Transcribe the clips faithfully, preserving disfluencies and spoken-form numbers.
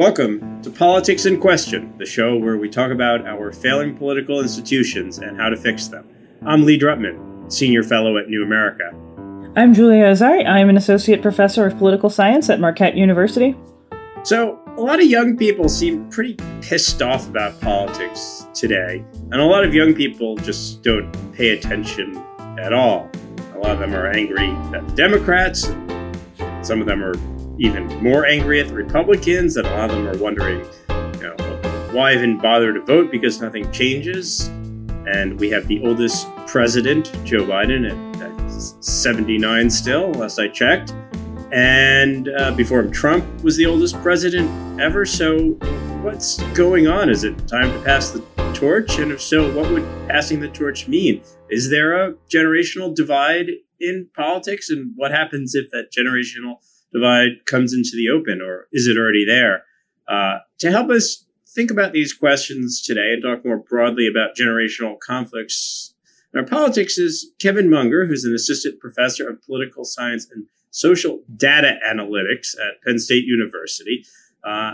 Welcome to Politics in Question, the show where we talk about our failing political institutions and how to fix them. I'm Lee Drutman, Senior Fellow at New America. I'm Julia Azari. I'm an Associate Professor of Political Science at Marquette University. So, a lot of young people seem pretty pissed off about politics today, and a lot of young people just don't pay attention at all. A lot of them are angry at the Democrats, and some of them are even more angry at the Republicans, and a lot of them are wondering, you know, why even bother to vote because nothing changes. And we have the oldest president, Joe Biden, at, at seventy-nine still, last I checked. And uh, before him, Trump was the oldest president ever. So what's going on? Is it time to pass the torch? And if so, what would passing the torch mean? Is there a generational divide in politics? And what happens if that generational divide comes into the open, or is it already there? Uh, to help us think about these questions today and talk more broadly about generational conflicts in our politics is Kevin Munger, who's an assistant professor of political science and social data analytics at Penn State University. Uh,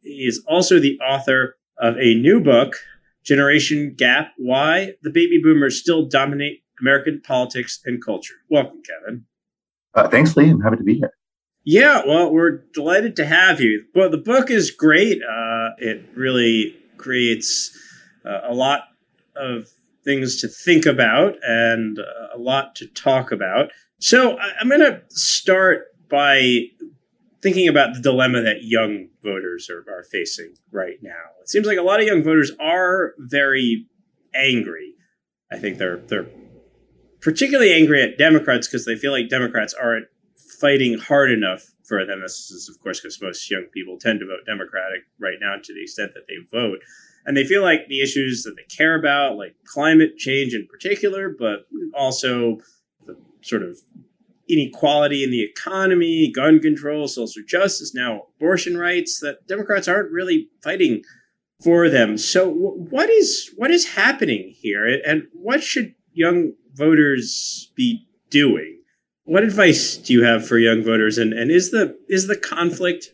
he is also the author of a new book, Generation Gap, Why the Baby Boomers Still Dominate American Politics and Culture. Welcome, Kevin. Uh, thanks, Lee. I'm happy to be here. Yeah, well, we're delighted to have you. Well, the book is great. Uh, it really creates uh, a lot of things to think about and uh, a lot to talk about. So I- I'm going to start by thinking about the dilemma that young voters are, are facing right now. It seems like a lot of young voters are very angry. I think they're they're particularly angry at Democrats because they feel like Democrats aren't fighting hard enough for them. This is, of course, because most young people tend to vote Democratic right now to the extent that they vote. And they feel like the issues that they care about, like climate change in particular, but also the sort of inequality in the economy, gun control, social justice, now abortion rights, that Democrats aren't really fighting for them. So what is what is happening here? And what should young voters be doing? What advice do you have for young voters? And, and is the is the conflict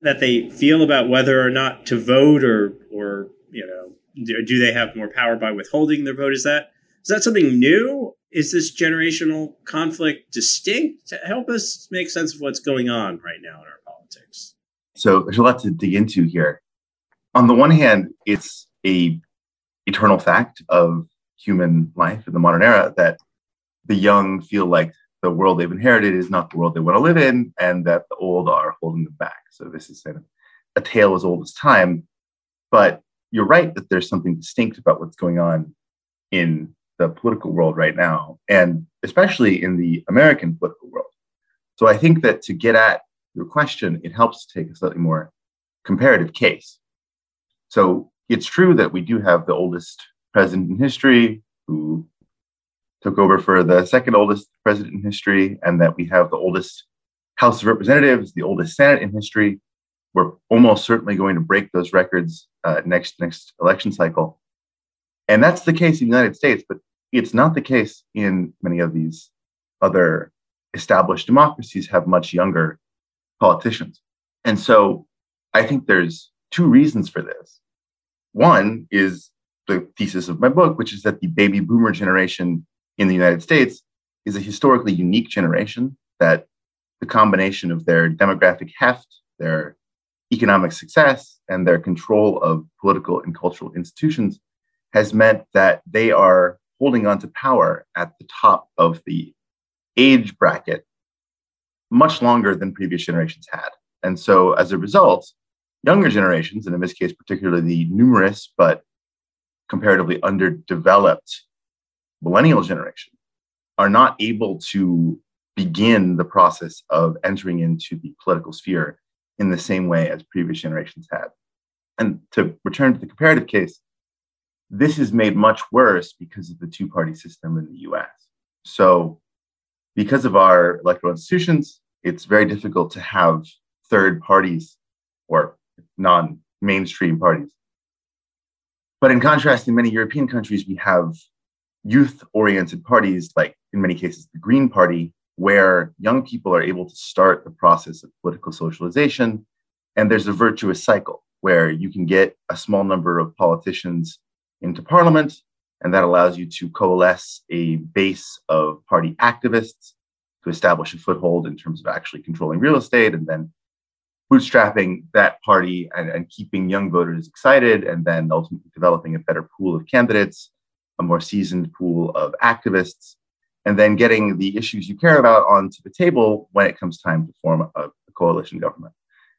that they feel about whether or not to vote or, or you know, do they have more power by withholding their vote? Is that is that something new? Is this generational conflict distinct? Help us make sense of what's going on right now in our politics. So there's a lot to dig into here. On the one hand, it's a eternal fact of human life in the modern era that the young feel like the world they've inherited is not the world they want to live in, and that the old are holding them back. So this is kind of a tale as old as time. But you're right that there's something distinct about what's going on in the political world right now, and especially in the American political world. So I think that to get at your question, it helps to take a slightly more comparative case. So it's true that we do have the oldest president in history who took over for the second oldest president in history, and that we have the oldest House of Representatives, the oldest Senate in history. We're almost certainly going to break those records uh, next next election cycle. And that's the case in the United States, but it's not the case in many of these other established democracies have much younger politicians. And so I think there's two reasons for this. One is the thesis of my book, which is that the baby boomer generation in the United States is a historically unique generation that the combination of their demographic heft, their economic success, and their control of political and cultural institutions has meant that they are holding on to power at the top of the age bracket much longer than previous generations had. And so as a result, younger generations, and in this case, particularly the numerous but comparatively underdeveloped millennial generation, are not able to begin the process of entering into the political sphere in the same way as previous generations had. And to return to the comparative case, this is made much worse because of the two-party system in the U S. So because of our electoral institutions, it's very difficult to have third parties or non-mainstream parties. But in contrast, in many European countries, we have youth-oriented parties, like in many cases the Green Party, where young people are able to start the process of political socialization And there's a virtuous cycle where you can get a small number of politicians into parliament, and that allows you to coalesce a base of party activists to establish a foothold in terms of actually controlling real estate, and then bootstrapping that party and, and keeping young voters excited, and then ultimately developing a better pool of candidates, a more seasoned pool of activists, and then getting the issues you care about onto the table when it comes time to form a, a coalition government.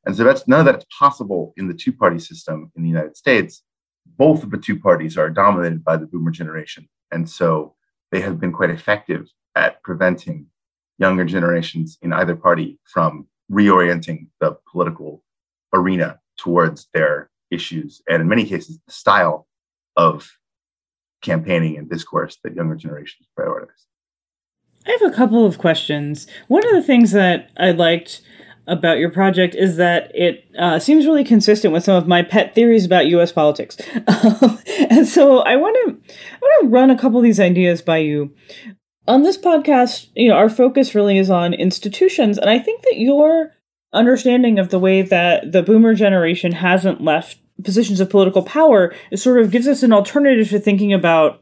And so that's none of that's possible in the two-party system in the United States. Both of the two parties are dominated by the boomer generation. And so they have been quite effective at preventing younger generations in either party from reorienting the political arena towards their issues, and in many cases, the style of campaigning and discourse that younger generations prioritize. I have a couple of questions. One of the things that I liked about your project is that it uh, seems really consistent with some of my pet theories about U S politics. And so I want to I want to run a couple of these ideas by you. On this podcast, you know, our focus really is on institutions. And I think that your understanding of the way that the boomer generation hasn't left positions of political power is sort of gives us an alternative to thinking about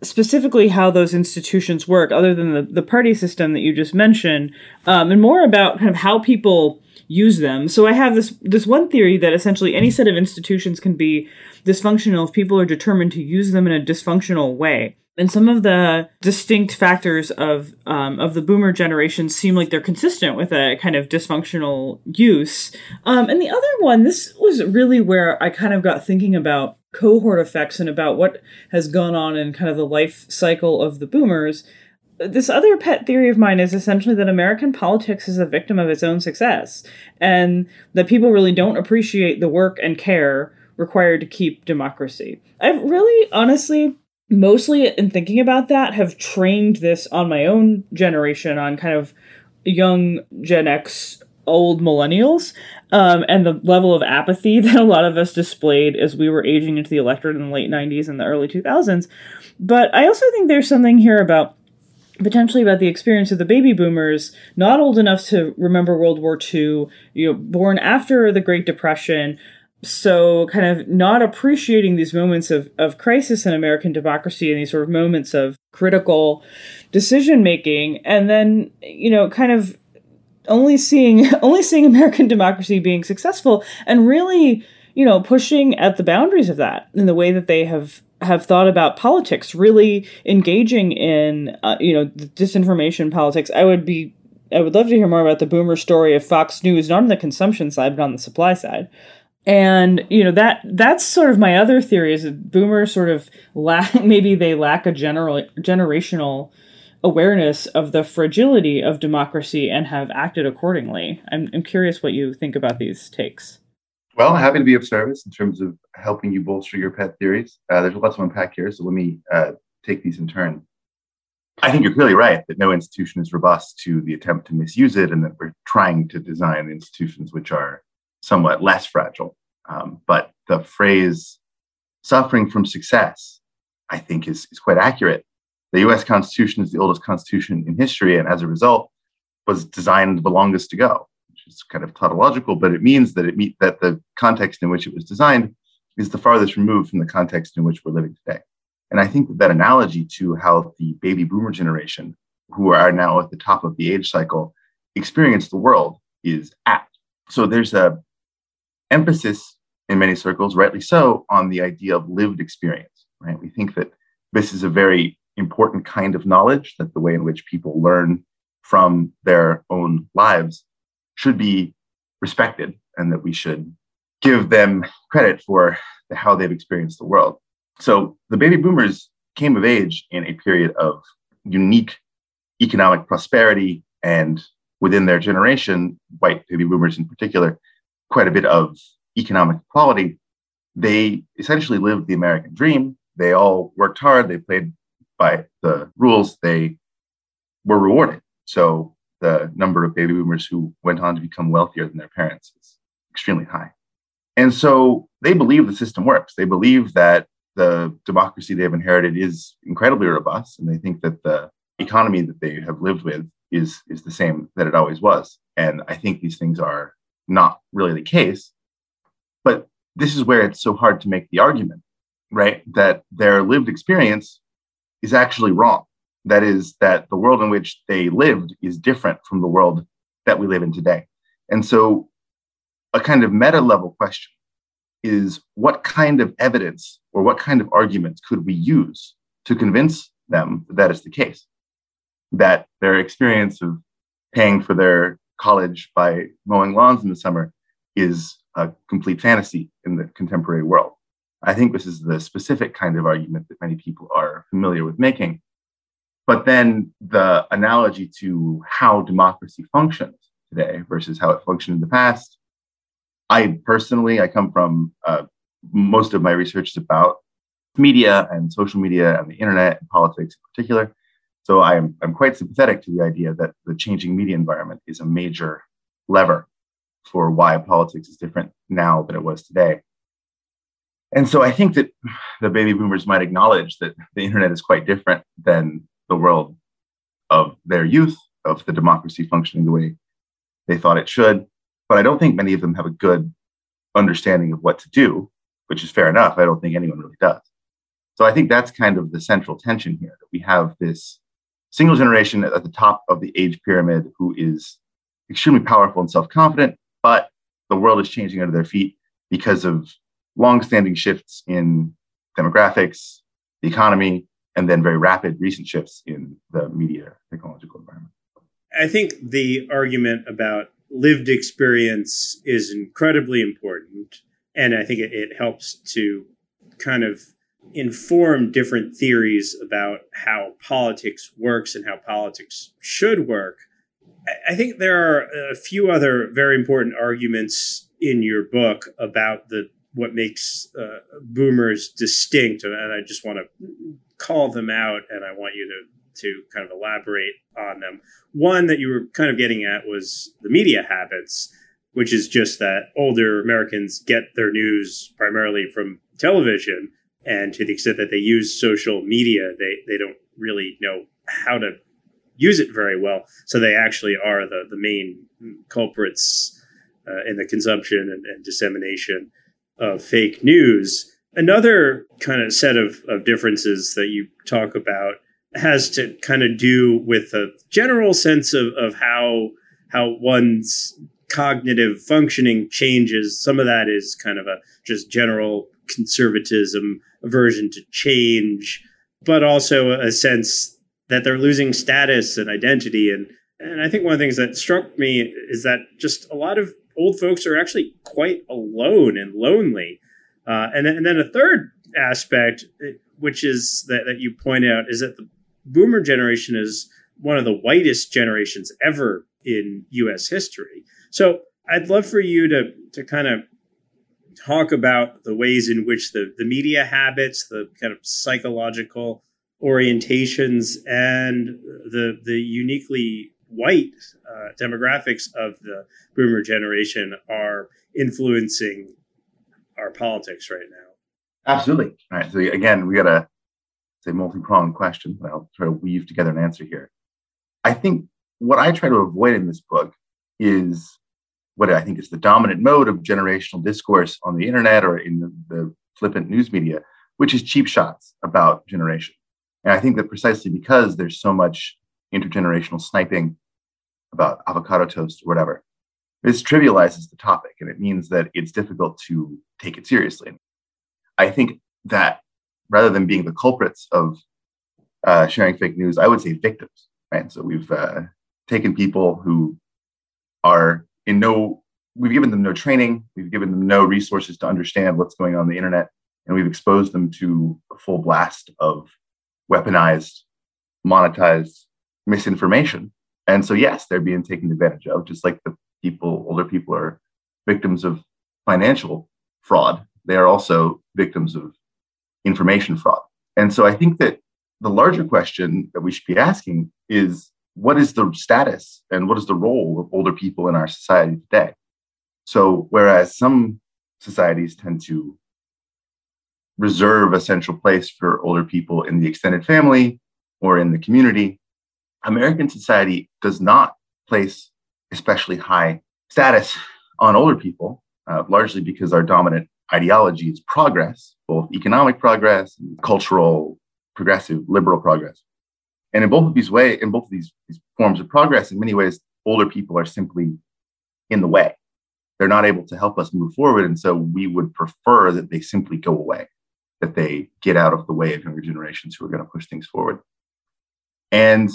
specifically how those institutions work, other than the, the party system that you just mentioned, um, and more about kind of how people use them. So I have this this one theory that essentially any set of institutions can be dysfunctional if people are determined to use them in a dysfunctional way. And some of the distinct factors of um, of the boomer generation seem like they're consistent with a kind of dysfunctional use. Um, and the other one, this was really where I kind of got thinking about cohort effects and about what has gone on in kind of the life cycle of the boomers. This other pet theory of mine is essentially that American politics is a victim of its own success, and that people really don't appreciate the work and care required to keep democracy. I've really, honestly, mostly in thinking about that, have trained this on my own generation, on kind of young Gen X, old millennials, um, and the level of apathy that a lot of us displayed as we were aging into the electorate in the late nineties and the early two thousands. But I also think there's something here about potentially about the experience of the baby boomers, not old enough to remember World War Two, you know, born after the Great Depression. So kind of not appreciating these moments of, of crisis in American democracy and these sort of moments of critical decision making. And then, you know, kind of only seeing only seeing American democracy being successful and really, you know, pushing at the boundaries of that in the way that they have have thought about politics, really engaging in, uh, you know, the disinformation politics. I would be I would love to hear more about the boomer story of Fox News, not on the consumption side, but on the supply side. And, you know, that that's sort of my other theory is that boomers sort of lack, maybe they lack a general generational awareness of the fragility of democracy and have acted accordingly. I'm, I'm curious what you think about these takes. Well, happy to be of service in terms of helping you bolster your pet theories. Uh, there's a lot to unpack here, so let me uh, take these in turn. I think you're clearly right that no institution is robust to the attempt to misuse it, and that we're trying to design institutions which are somewhat less fragile. Um, but the phrase suffering from success, I think, is, is quite accurate. The U S Constitution is the oldest constitution in history, and as a result, was designed the longest ago, which is kind of tautological, but it means that it meet that the context in which it was designed is the farthest removed from the context in which we're living today. And I think that, that analogy to how the baby boomer generation, who are now at the top of the age cycle, experience the world is apt. So there's a emphasis in many circles, rightly so, on the idea of lived experience, right? We think that this is a very important kind of knowledge, that the way in which people learn from their own lives should be respected, and that we should give them credit for how they've experienced the world. So the baby boomers came of age in a period of unique economic prosperity, and within their generation, white baby boomers in particular, quite a bit of economic equality. They essentially lived the American dream. They all worked hard. They played by the rules. They were rewarded. So the number of baby boomers who went on to become wealthier than their parents is extremely high. And so they believe the system works. They believe that the democracy they've inherited is incredibly robust, and they think that the economy that they have lived with is is the same that it always was. And I think these things are not really the case. But this is where it's so hard to make the argument, right? That their lived experience is actually wrong. That is, that the world in which they lived is different from the world that we live in today. And so a kind of meta-level question is, what kind of evidence or what kind of arguments could we use to convince them that it's the case, that their experience of paying for their college by mowing lawns in the summer is a complete fantasy in the contemporary world? I think this is the specific kind of argument that many people are familiar with making. But then the analogy to how democracy functions today versus how it functioned in the past, I personally, I come from, uh, most of my research is about media and social media and the internet and politics in particular. So I'm, I'm quite sympathetic to the idea that the changing media environment is a major lever for why politics is different now than it was today. And so I think that the baby boomers might acknowledge that the internet is quite different than the world of their youth, of the democracy functioning the way they thought it should. But I don't think many of them have a good understanding of what to do, which is fair enough. I don't think anyone really does. So I think that's kind of the central tension here, that we have this single generation at the top of the age pyramid who is extremely powerful and self-confident, but the world is changing under their feet because of long-standing shifts in demographics, the economy, and then very rapid recent shifts in the media technological environment. I think the argument about lived experience is incredibly important, and I think it, it helps to kind of inform different theories about how politics works and how politics should work. I think there are a few other very important arguments in your book about the what makes uh, boomers distinct, and, and I just want to call them out, and I want you to, to kind of elaborate on them. One that you were kind of getting at was the media habits, which is just that older Americans get their news primarily from television, and to the extent that they use social media, they, they don't really know how to use it very well. So they actually are the, the main culprits uh, in the consumption and, and dissemination of fake news. Another kind of set of, of differences that you talk about has to kind of do with a general sense of, of how how one's cognitive functioning changes. Some of that is kind of a just general conservatism, aversion to change, but also a sense that they're losing status and identity. And, and I think one of the things that struck me is that just a lot of old folks are actually quite alone and lonely. Uh, and, and then a third aspect, which is that, that you point out, is that the boomer generation is one of the whitest generations ever in U S history. So I'd love for you to, to kind of talk about the ways in which the, the media habits, the kind of psychological orientations, and the the uniquely white uh, demographics of the boomer generation are influencing our politics right now. Absolutely. All right. So again, we got a say multi-pronged question, but I'll try to weave together an answer here. I think what I try to avoid in this book is what I think is the dominant mode of generational discourse on the internet or in the, the flippant news media, which is cheap shots about generation. And I think that precisely because there's so much intergenerational sniping about avocado toast or whatever, this trivializes the topic, and it means that it's difficult to take it seriously. I think that rather than being the culprits of uh, sharing fake news, I would say victims, right? So we've uh, taken people who are in no, we've given them no training, we've given them no resources to understand what's going on on the internet, and we've exposed them to a full blast of weaponized, monetized misinformation. And so, yes, they're being taken advantage of, just like the people, older people are victims of financial fraud. They are also victims of information fraud. And so I think that the larger question that we should be asking is, what is the status and what is the role of older people in our society today? So whereas some societies tend to reserve a central place for older people in the extended family or in the community, American society does not place especially high status on older people, uh, largely because our dominant ideology is progress, both economic progress and cultural, progressive, liberal progress. And in both of these ways, in both of these, these forms of progress, in many ways, older people are simply in the way. They're not able to help us move forward. And so we would prefer that they simply go away, that they get out of the way of younger generations who are going to push things forward. And,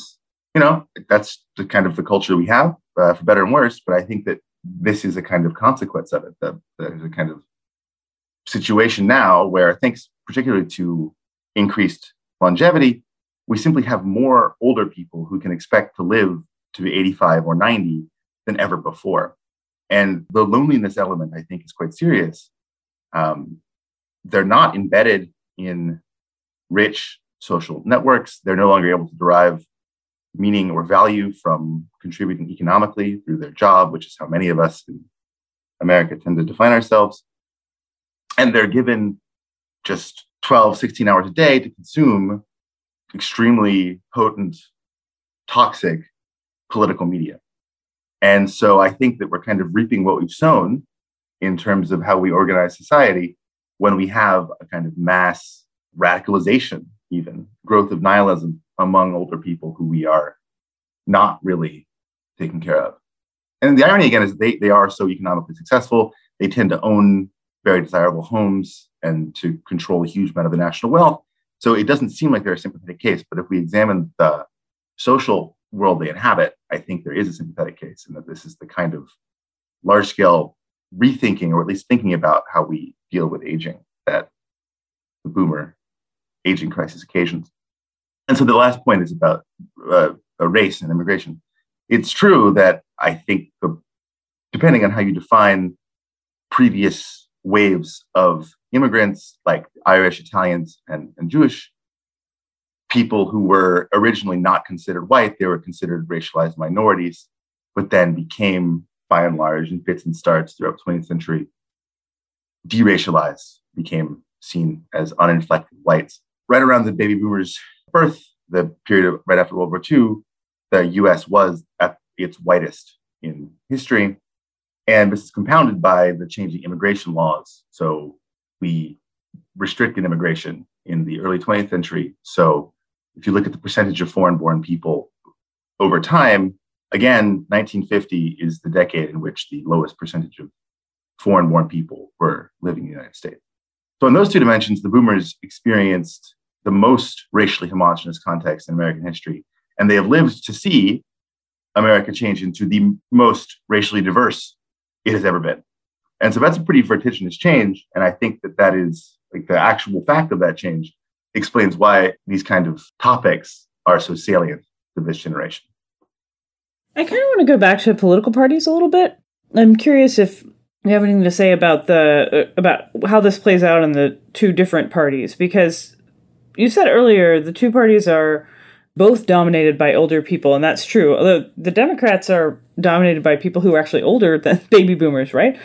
you know, that's the kind of the culture we have, uh, for better and worse. But I think that this is a kind of consequence of it. That there's a kind of situation now where, thanks particularly to increased longevity, we simply have more older people who can expect to live to be eighty-five or ninety than ever before. And the loneliness element, I think, is quite serious. Um, they're not embedded in rich social networks. They're no longer able to derive meaning or value from contributing economically through their job, which is how many of us in America tend to define ourselves. And they're given just twelve, sixteen hours a day to consume extremely potent, toxic political media. And so I think that we're kind of reaping what we've sown in terms of how we organize society when we have a kind of mass radicalization, even growth of nihilism among older people who we are not really taking care of. And the irony, again, is they, they are so economically successful. They tend to own very desirable homes and to control a huge amount of the national wealth. So it doesn't seem like they're a sympathetic case. But if we examine the social world they inhabit, I think there is a sympathetic case, and that this is the kind of large-scale rethinking, or at least thinking about how we deal with aging, that the boomer aging crisis occasions. And so the last point is about uh, race and immigration. It's true that I think, the, depending on how you define previous waves of immigrants, like Irish, Italians, and, and Jewish people who were originally not considered white, they were considered racialized minorities, but then became, by and large, in fits and starts throughout the twentieth century, deracialized, became seen as uninflected whites. Right around the baby boomers' birth, the period of, right after World War Two, the U S was at its whitest in history. And this is compounded by the changing immigration laws. So we restricted immigration in the early twentieth century. So if you look at the percentage of foreign-born people over time, again, nineteen fifty is the decade in which the lowest percentage of foreign-born people were living in the United States. So in those two dimensions, the boomers experienced the most racially homogenous context in American history, and they have lived to see America change into the most racially diverse it has ever been. And so that's a pretty vertiginous change, and I think that that is, like, the actual fact of that change explains why these kind of topics are so salient to this generation. I kind of want to go back to political parties a little bit. I'm curious if you have anything to say about the about how this plays out in the two different parties, because you said earlier the two parties are both dominated by older people, and that's true. Although the Democrats are dominated by people who are actually older than baby boomers, right?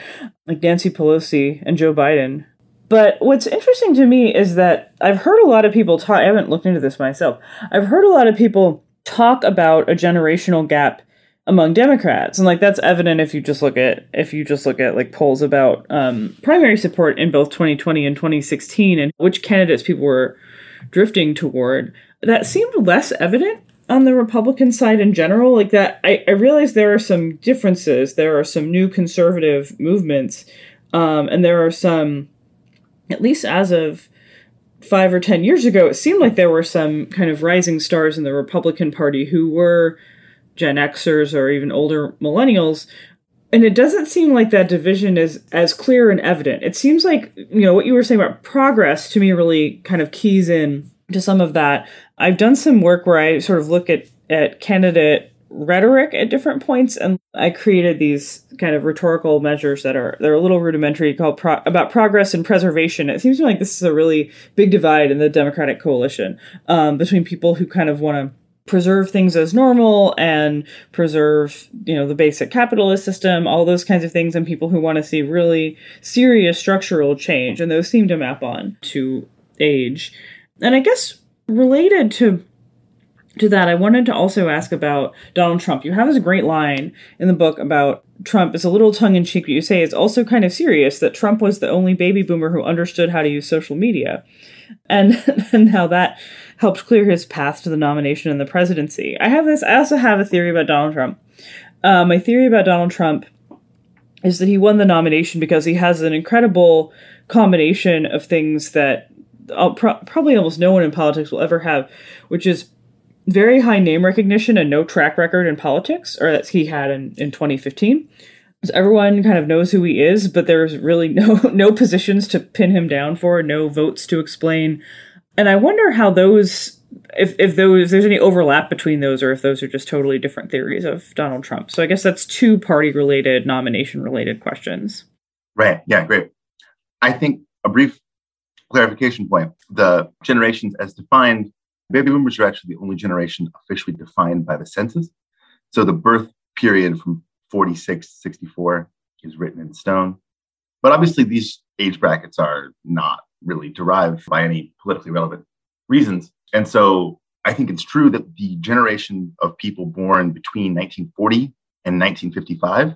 Like Nancy Pelosi and Joe Biden. But what's interesting to me is that I've heard a lot of people talk, I haven't looked into this myself, I've heard a lot of people talk about a generational gap among Democrats. And like, that's evident if you just look at, if you just look at like polls about um, primary support in both twenty twenty and twenty sixteen and which candidates people were drifting toward. That seemed less evident on the Republican side in general. Like that, I, I realize there are some differences. There are some new conservative movements, um, and there are some, at least as of five or ten years ago, it seemed like there were some kind of rising stars in the Republican Party who were Gen Xers or even older millennials. And it doesn't seem like that division is as clear and evident. It seems like, you know, what you were saying about progress to me really kind of keys in to some of that. I've done some work where I sort of look at, at candidate rhetoric at different points, and I created these kind of rhetorical measures that are they're a little rudimentary called pro- about progress and preservation. It seems to me like this is a really big divide in the Democratic coalition um, between people who kind of want to preserve things as normal and preserve, you know, the basic capitalist system, all those kinds of things, and people who want to see really serious structural change, and those seem to map on to age. And I guess related to to that, I wanted to also ask about Donald Trump. You have this great line in the book about Trump. It's a little tongue-in-cheek, but you say it's also kind of serious that Trump was the only baby boomer who understood how to use social media, and, and how that helped clear his path to the nomination and the presidency. I have this. I also have a theory about Donald Trump. Uh, my theory about Donald Trump is that he won the nomination because he has an incredible combination of things that I'll pro- probably almost no one in politics will ever have, which is very high name recognition and no track record in politics, or that he had in, in twenty fifteen. So everyone kind of knows who he is, but there's really no no positions to pin him down for, no votes to explain. And I wonder how those, if, if those, if there's any overlap between those, or if those are just totally different theories of Donald Trump. So I guess that's two party-related, nomination-related questions. Right. Yeah, great. I think a brief clarification point. The generations as defined, baby boomers are actually the only generation officially defined by the census. So the birth period from forty-six to sixty-four is written in stone. But obviously these age brackets are not really derived by any politically relevant reasons. And so I think it's true that the generation of people born between nineteen forty and nineteen fifty-five,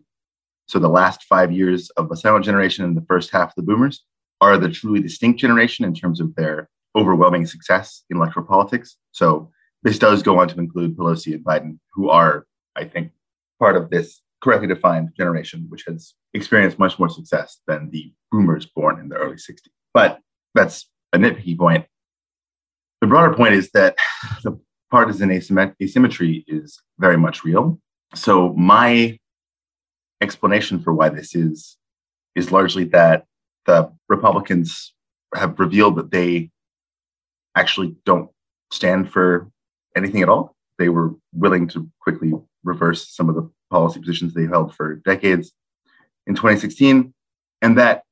so the last five years of the silent generation and the first half of the boomers, are the truly distinct generation in terms of their overwhelming success in electoral politics. So this does go on to include Pelosi and Biden, who are, I think, part of this correctly defined generation, which has experienced much more success than the boomers born in the early sixties. But that's a nitpicky point. The broader point is that the partisan asymm- asymmetry is very much real. So my explanation for why this is, is largely that the Republicans have revealed that they actually don't stand for anything at all. They were willing to quickly reverse some of the policy positions they held for decades in twenty sixteen. And that,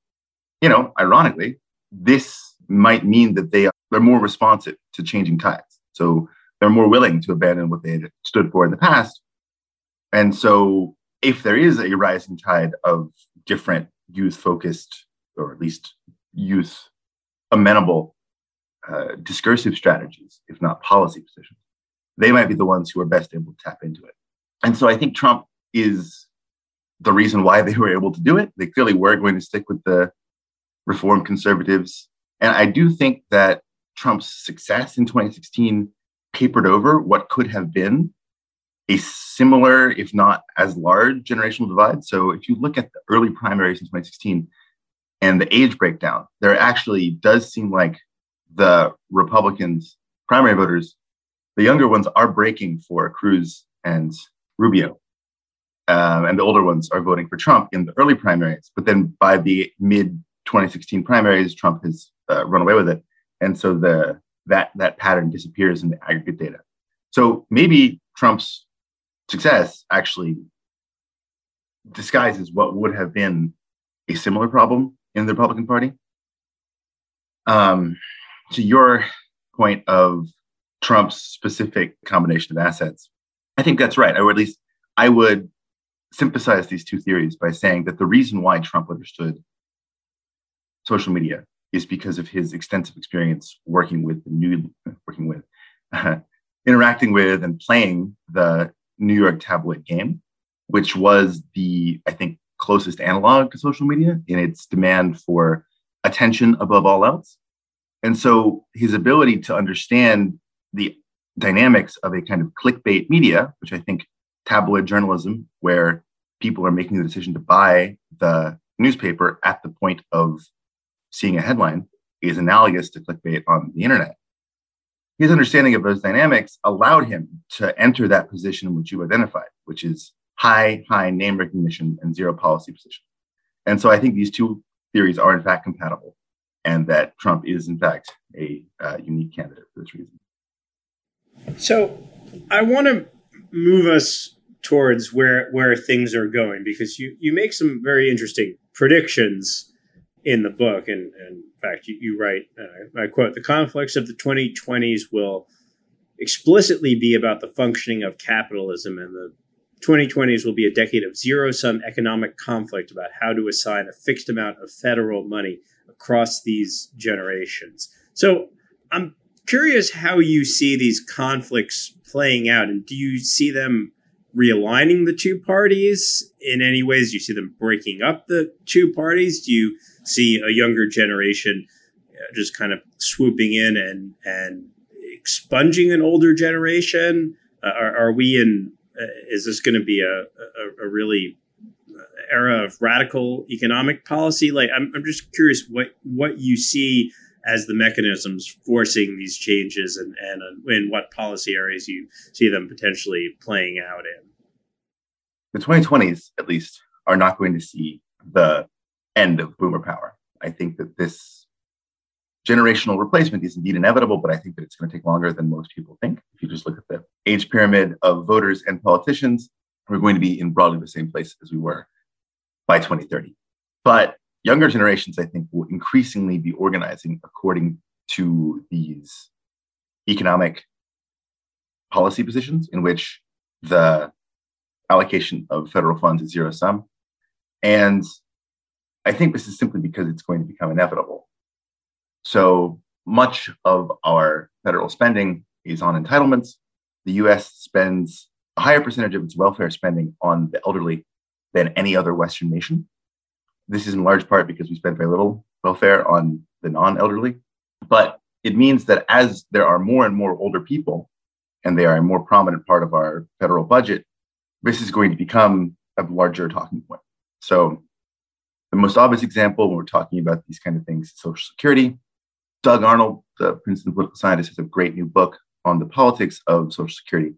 you know, ironically, this might mean that they are more responsive to changing tides. So they're more willing to abandon what they had stood for in the past. And so if there is a rising tide of different youth-focused, or at least youth-amenable Uh, discursive strategies, if not policy positions, they might be the ones who are best able to tap into it. And so I think Trump is the reason why they were able to do it. They clearly were going to stick with the reform conservatives. And I do think that Trump's success in twenty sixteen papered over what could have been a similar, if not as large, generational divide. So if you look at the early primaries in twenty sixteen and the age breakdown, there actually does seem like the Republicans' primary voters, the younger ones are breaking for Cruz and Rubio. Um, and the older ones are voting for Trump in the early primaries. But then by the mid twenty sixteen primaries, Trump has uh, run away with it. And so the that that pattern disappears in the aggregate data. So maybe Trump's success actually disguises what would have been a similar problem in the Republican Party. Um, To your point of Trump's specific combination of assets, I think that's right. Or at least I would synthesize these two theories by saying that the reason why Trump understood social media is because of his extensive experience working with the new, working with, uh, interacting with and playing the New York tabloid game, which was the, I think, closest analog to social media in its demand for attention above all else. And so his ability to understand the dynamics of a kind of clickbait media, which I think tabloid journalism, where people are making the decision to buy the newspaper at the point of seeing a headline, is analogous to clickbait on the internet. His understanding of those dynamics allowed him to enter that position which you identified, which is high, high name recognition and zero policy position. And so I think these two theories are in fact compatible, and that Trump is, in fact, a uh, unique candidate for this reason. So I want to move us towards where where things are going, because you, you make some very interesting predictions in the book. And, and in fact, you, you write, uh, I quote, "The conflicts of the twenty twenties will explicitly be about the functioning of capitalism, and the twenty twenties will be a decade of zero-sum economic conflict about how to assign a fixed amount of federal money across these generations." So I'm Curious how you see these conflicts playing out, and do you see them realigning the two parties in any ways? Do you see them breaking up the two parties? Do you see a younger generation just kind of swooping in and and expunging an older generation? Uh, are, are we in? Uh, is this going to be a, a a really era of radical economic policy? Like, I'm I'm just curious what what you see as the mechanisms forcing these changes, and and uh, in what policy areas you see them potentially playing out in. The twenty twenties, at least, are not going to see the end of boomer power. I think that this generational replacement is indeed inevitable, but I think that it's going to take longer than most people think. If you just look at the age pyramid of voters and politicians, we're going to be in broadly the same place as we were by twenty thirty. But younger generations, I think, will increasingly be organizing according to these economic policy positions in which the allocation of federal funds is zero sum. And I think this is simply because it's going to become inevitable. So much of our federal spending is on entitlements. The U S spends a higher percentage of its welfare spending on the elderly than any other Western nation. This is in large part because we spend very little welfare on the non-elderly. But it means that as there are more and more older people, and they are a more prominent part of our federal budget, this is going to become a larger talking point. So the most obvious example when we're talking about these kind of things is Social Security. Doug Arnold, the Princeton political scientist, has a great new book on the politics of Social Security.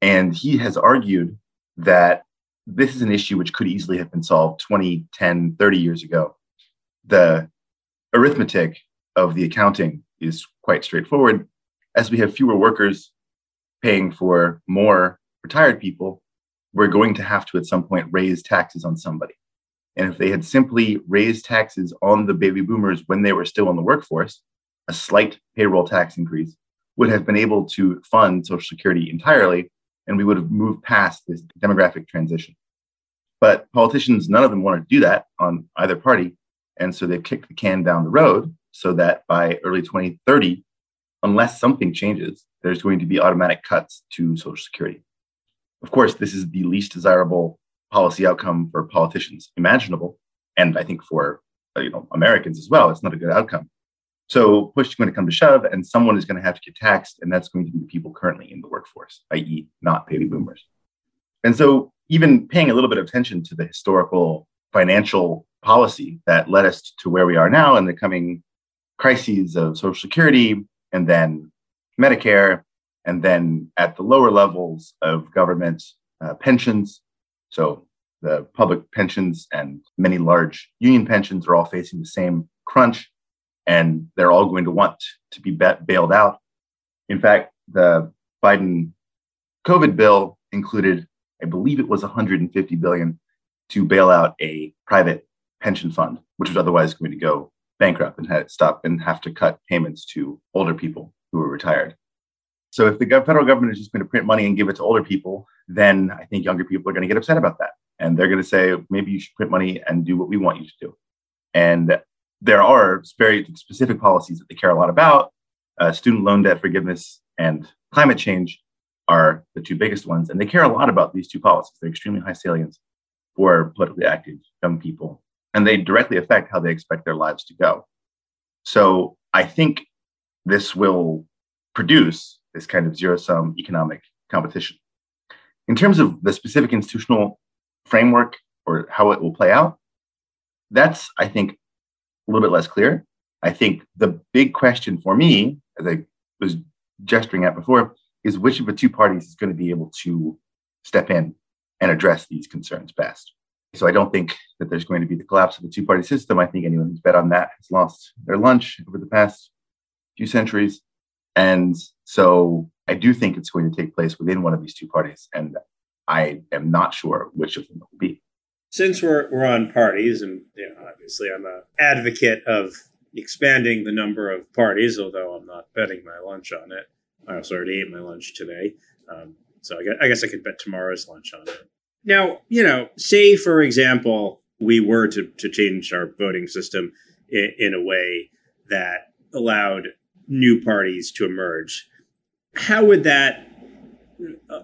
And he has argued that this is an issue which could easily have been solved twenty, ten, thirty years ago. The arithmetic of the accounting is quite straightforward. As we have fewer workers paying for more retired people, we're going to have to at some point raise taxes on somebody. And if they had simply raised taxes on the baby boomers when they were still in the workforce, a slight payroll tax increase would have been able to fund Social Security entirely, and we would have moved past this demographic transition. But politicians, none of them want to do that on either party. And so they've kicked the can down the road so that by early twenty thirty, unless something changes, there's going to be automatic cuts to Social Security. Of course, this is the least desirable policy outcome for politicians imaginable. And I think for you know Americans as well, it's not a good outcome. So push is going to come to shove, and someone is going to have to get taxed, and that's going to be the people currently in the workforce, that is not baby boomers. And so even paying a little bit of attention to the historical financial policy that led us to where we are now and the coming crises of Social Security and then Medicare, and then at the lower levels of government uh, pensions. So the public pensions and many large union pensions are all facing the same crunch. And they're all going to want to be bailed out. In fact, the Biden COVID bill included, I believe it was one hundred fifty billion dollars to bail out a private pension fund, which was otherwise going to go bankrupt and had stop and have to cut payments to older people who were retired. So if the federal government is just going to print money and give it to older people, then I think younger people are going to get upset about that. And they're going to say, maybe you should print money and do what we want you to do. And there are very specific policies that they care a lot about. Uh, student loan debt forgiveness and climate change are the two biggest ones. And they care a lot about these two policies. They're extremely high salience for politically active young people. And they directly affect how they expect their lives to go. So I think this will produce this kind of zero-sum economic competition. In terms of the specific institutional framework or how it will play out, that's, I think, a little bit less clear. I think the big question for me, as I was gesturing at before, is which of the two parties is going to be able to step in and address these concerns best. So I don't think that there's going to be the collapse of the two-party system. I think anyone who's bet on that has lost their lunch over the past few centuries. And so I do think it's going to take place within one of these two parties. And I am not sure which of them it will be. Since we're we're on parties, and you know, obviously I'm an advocate of expanding the number of parties, although I'm not betting my lunch on it. I also already ate my lunch today, um, so I guess, I guess I could bet tomorrow's lunch on it. Now, you know, say, for example, we were to, to change our voting system in, in a way that allowed new parties to emerge. How would that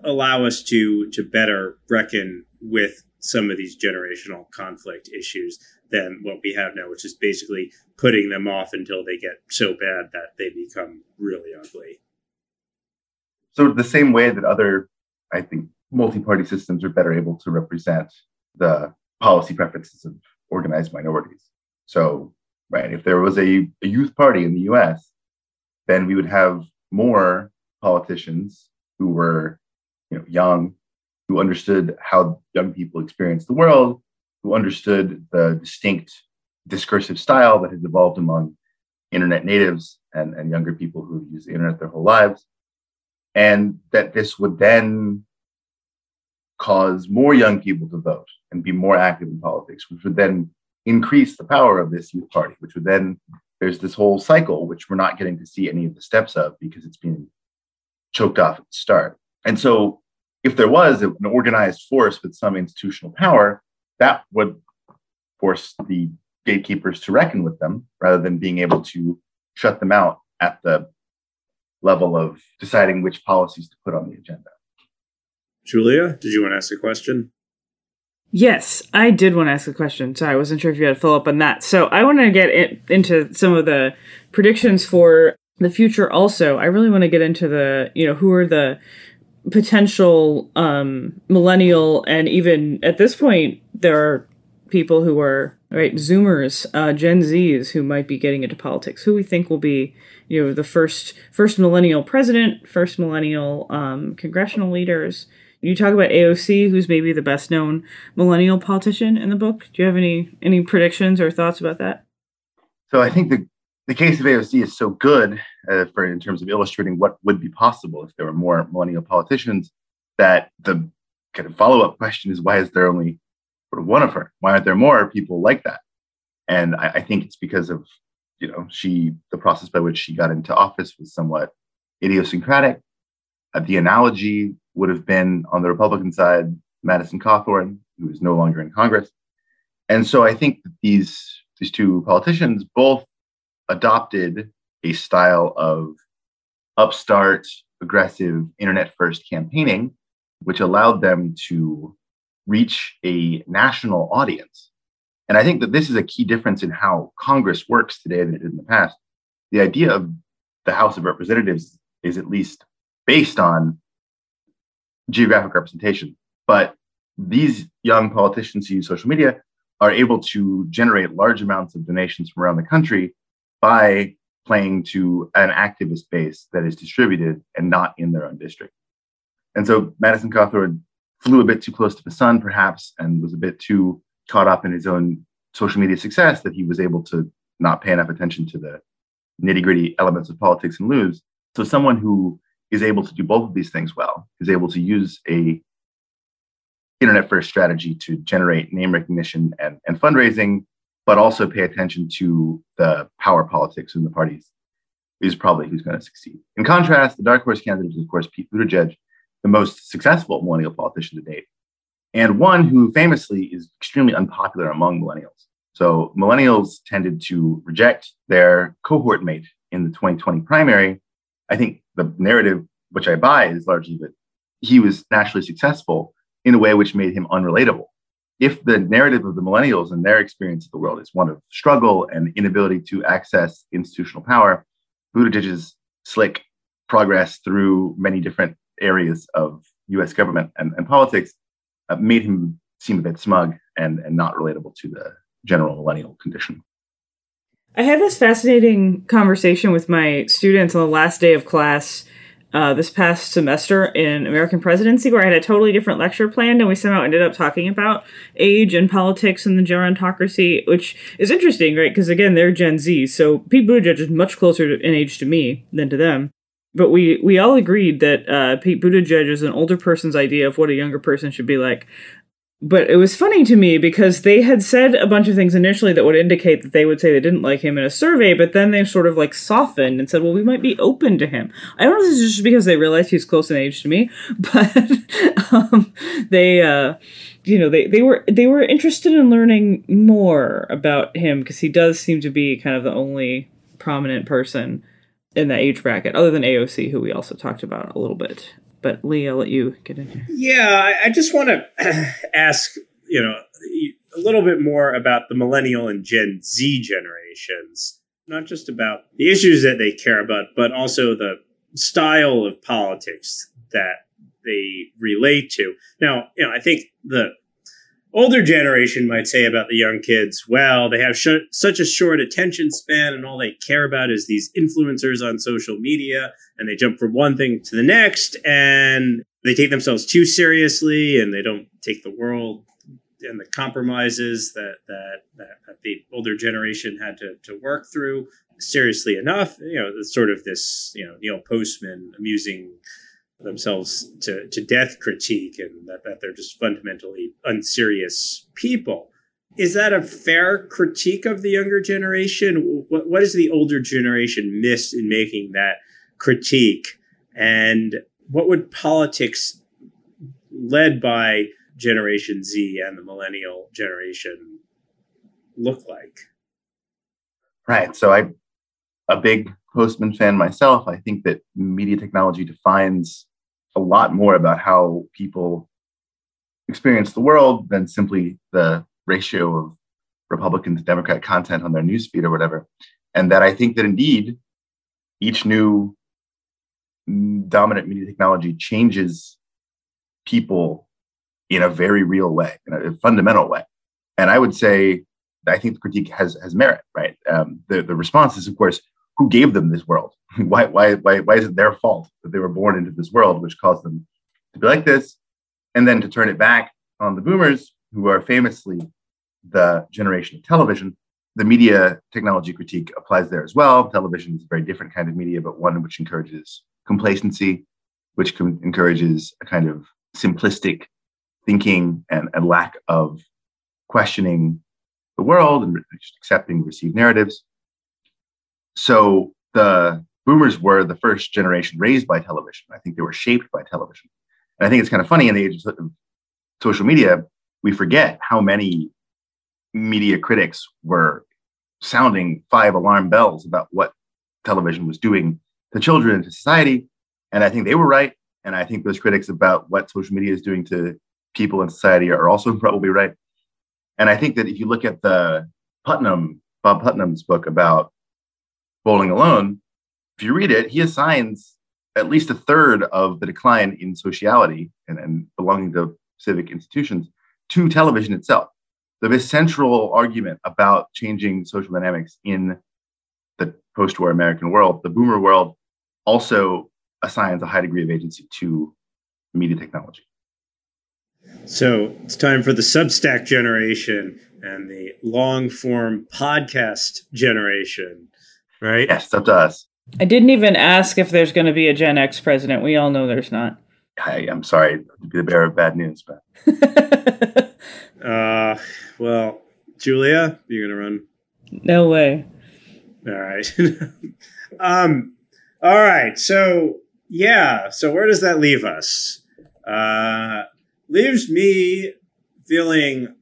allow us to to better reckon with some of these generational conflict issues than what we have now, which is basically putting them off until they get so bad that they become really ugly? So the same way that other, I think, multi-party systems are better able to represent the policy preferences of organized minorities. So, right, if there was a, a youth party in the U S, then we would have more politicians who were, you know, young, who understood how young people experience the world, who understood the distinct discursive style that has evolved among internet natives and, and younger people who have used the internet their whole lives. And that this would then cause more young people to vote and be more active in politics, which would then increase the power of this youth party, which would then, there's this whole cycle, which we're not getting to see any of the steps of because it's being choked off at the start. And so if there was an organized force with some institutional power, that would force the gatekeepers to reckon with them rather than being able to shut them out at the level of deciding which policies to put on the agenda. Julia, did you want to ask a question? Yes, I did want to ask a question. Sorry, I wasn't sure if you had a follow-up on that. So I want to get in, into some of the predictions for the future also. I really want to get into the, you know, who are the potential um, millennial, and even at this point, there are people who are, right, Zoomers, uh, Gen Zs who might be getting into politics, who we think will be, you know, the first first millennial president, first millennial um, congressional leaders. You talk about A O C, who's maybe the best known millennial politician in the book. Do you have any any predictions or thoughts about that? So I think the, the case of A O C is so good uh, for in terms of illustrating what would be possible if there were more millennial politicians, that the kind of follow-up question is, why is there only sort of one of her? Why aren't there more people like that? And I, I think it's because of, you know, she, the process by which she got into office was somewhat idiosyncratic. Uh, the analogy would have been on the Republican side, Madison Cawthorn, who is no longer in Congress. And so I think that these, these two politicians both adopted a style of upstart, aggressive, internet-first campaigning, which allowed them to reach a national audience. And I think that this is a key difference in how Congress works today than it did in the past. The idea of the House of Representatives is at least based on geographic representation. But these young politicians who use social media are able to generate large amounts of donations from around the country by playing to an activist base that is distributed and not in their own district. And so Madison Cawthorn flew a bit too close to the sun, perhaps, and was a bit too caught up in his own social media success that he was able to not pay enough attention to the nitty-gritty elements of politics and lose. So someone who is able to do both of these things well is able to use a internet-first strategy to generate name recognition and, and fundraising, but also pay attention to the power politics in the parties, is probably who's going to succeed. In contrast, the dark horse candidate is, of course, Pete Buttigieg, the most successful millennial politician to date, and one who famously is extremely unpopular among millennials. So millennials tended to reject their cohort mate in the twenty twenty primary. I think the narrative, which I buy, is largely that he was naturally successful in a way which made him unrelatable. If the narrative of the millennials and their experience of the world is one of struggle and inability to access institutional power, Buttigieg's slick progress through many different areas of U S government and, and politics uh, made him seem a bit smug and, and not relatable to the general millennial condition. I had this fascinating conversation with my students on the last day of class uh, this past semester in American Presidency, where I had a totally different lecture planned, and we somehow ended up talking about age and politics and the gerontocracy, which is interesting, right? Because again, they're Gen Z, so Pete Buttigieg is much closer to, in age to me than to them. But we, we all agreed that uh, Pete Buttigieg is an older person's idea of what a younger person should be like. But it was funny to me because they had said a bunch of things initially that would indicate that they would say they didn't like him in a survey, but then they sort of like softened and said, well, we might be open to him. I don't know if this is just because they realized he's close in age to me, but um, they, uh, you know, they, they were they were interested in learning more about him because he does seem to be kind of the only prominent person in that age bracket, other than A O C, who we also talked about a little bit. But Lee, I'll let you get in here. Yeah, I just want to ask, you know, a little bit more about the millennial and Gen Z generations, not just about the issues that they care about, but also the style of politics that they relate to. Now, you know, I think the older generation might say about the young kids, well, they have sh- such a short attention span and all they care about is these influencers on social media, and they jump from one thing to the next and they take themselves too seriously and they don't take the world and the compromises that that, that the older generation had to, to work through seriously enough. You know, it's sort of this, you know, Neil Postman amusing themselves to, to death critique, and that, that they're just fundamentally unserious people. Is that a fair critique of the younger generation? What, what has the older generation missed in making that critique? And what would politics led by Generation Z and the millennial generation look like? Right. So I'm a big Postman fan myself. I think that media technology defines a lot more about how people experience the world than simply the ratio of Republican to Democrat content on their newsfeed or whatever. And that I think that indeed each new dominant media technology changes people in a very real way, in a fundamental way. And I would say, I think the critique has has merit, right? Um, the, the response is, of course, who gave them this world? Why, why, why, why is it their fault that they were born into this world, which caused them to be like this? And then to turn it back on the boomers, who are famously the generation of television, the media technology critique applies there as well. Television is a very different kind of media, but one which encourages complacency, which com- encourages a kind of simplistic thinking and, and lack of questioning the world and just accepting received narratives. So the boomers were the first generation raised by television. I think they were shaped by television. And I think it's kind of funny, in the age of social media, we forget how many media critics were sounding five alarm bells about what television was doing to children and to society. And I think they were right. And I think those critics about what social media is doing to people in society are also probably right. And I think that if you look at the Putnam, Bob Putnam's book about Bowling Alone, if you read it, he assigns at least a third of the decline in sociality and, and belonging to civic institutions to television itself. So this central argument about changing social dynamics in the post-war American world, the boomer world, also assigns a high degree of agency to media technology. So it's time for the Substack generation and the long-form podcast generation. Right? Yes, up to us. I didn't even ask if there's going to be a Gen X president. We all know there's not. I, I'm sorry to be the bearer of bad news, but uh, well, Julia, you're going to run. No way. All right. um. All right. So yeah. So where does that leave us? Uh, leaves me feeling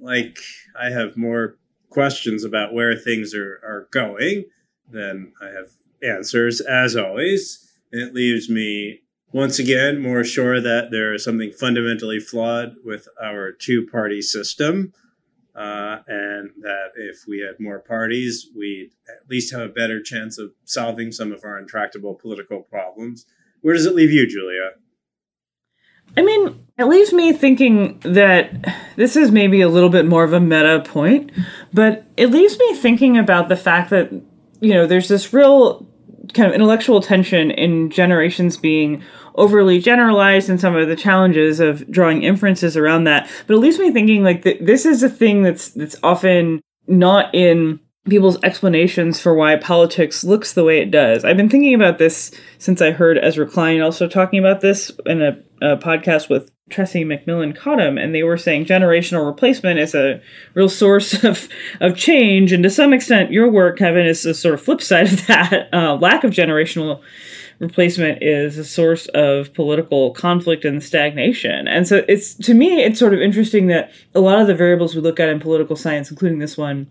like I have more questions about where things are, are going than I have answers, as always. And it leaves me, once again, more sure that there is something fundamentally flawed with our two-party system, uh, and that if we had more parties, we'd at least have a better chance of solving some of our intractable political problems. Where does it leave you, Julia? I mean, it leaves me thinking that this is maybe a little bit more of a meta point, but it leaves me thinking about the fact that, you know, there's this real kind of intellectual tension in generations being overly generalized and some of the challenges of drawing inferences around that. But it leaves me thinking, like, th- this is a thing that's that's often not in people's explanations for why politics looks the way it does. I've been thinking about this since I heard Ezra Klein also talking about this in a, a podcast with Tressie McMillan Cottom, and they were saying generational replacement is a real source of, of change, and to some extent your work, Kevin, is a sort of flip side of that. Uh, lack of generational replacement is a source of political conflict and stagnation. And so it's, to me, it's sort of interesting that a lot of the variables we look at in political science, including this one,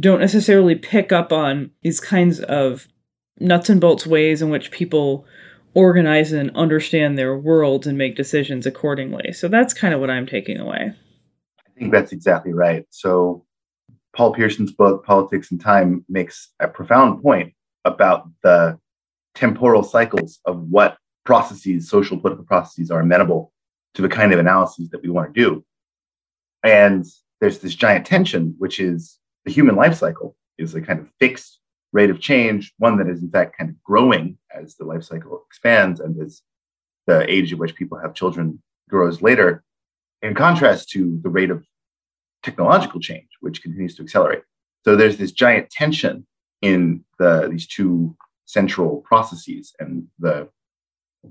don't necessarily pick up on these kinds of nuts and bolts ways in which people organize and understand their worlds and make decisions accordingly. So that's kind of what I'm taking away. I think that's exactly right. So Paul Pierson's book, Politics and Time, makes a profound point about the temporal cycles of what processes, social political processes, are amenable to the kind of analyses that we want to do. And there's this giant tension, which is the human life cycle is a kind of fixed rate of change, one that is in fact kind of growing as the life cycle expands and as the age at which people have children grows later, in contrast to the rate of technological change, which continues to accelerate. So there's this giant tension in the these two central processes and the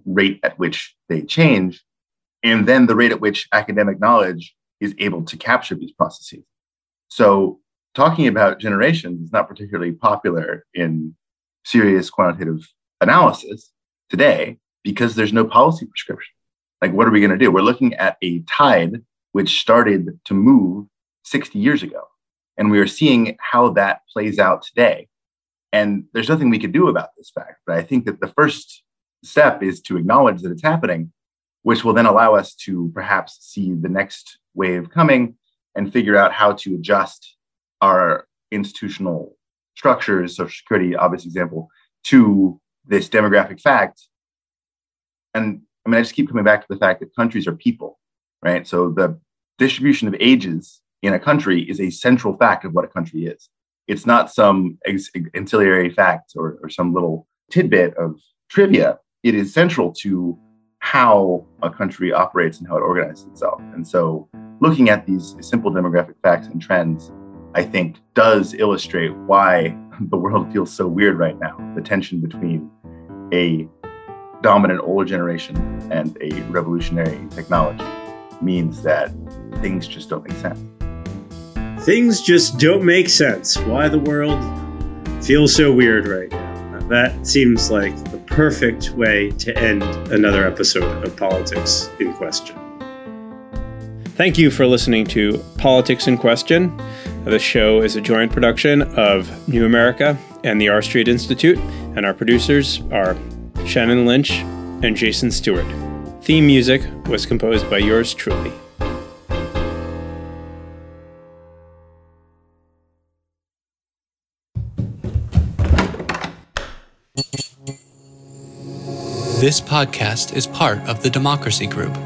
rate at which they change, and then the rate at which academic knowledge is able to capture these processes. So talking about generations is not particularly popular in serious quantitative analysis today because there's no policy prescription. Like, what are we going to do? We're looking at a tide which started to move sixty years ago, and we are seeing how that plays out today. And there's nothing we could do about this fact. But I think that the first step is to acknowledge that it's happening, which will then allow us to perhaps see the next wave coming and figure out how to adjust our institutional structures, Social Security, obvious example, to this demographic fact. And I mean, I just keep coming back to the fact that countries are people, right? So the distribution of ages in a country is a central fact of what a country is. It's not some ex- ancillary fact or, or some little tidbit of trivia. It is central to how a country operates and how it organizes itself. And so looking at these simple demographic facts and trends, I think, does illustrate why the world feels so weird right now. The tension between a dominant older generation and a revolutionary technology means that things just don't make sense. Things just don't make sense. Why the world feels so weird right now. That seems like the perfect way to end another episode of Politics in Question. Thank you for listening to Politics in Question. The show is a joint production of New America and the R Street Institute, and our producers are Shannon Lynch and Jason Stewart. Theme music was composed by yours truly. This podcast is part of the Democracy Group.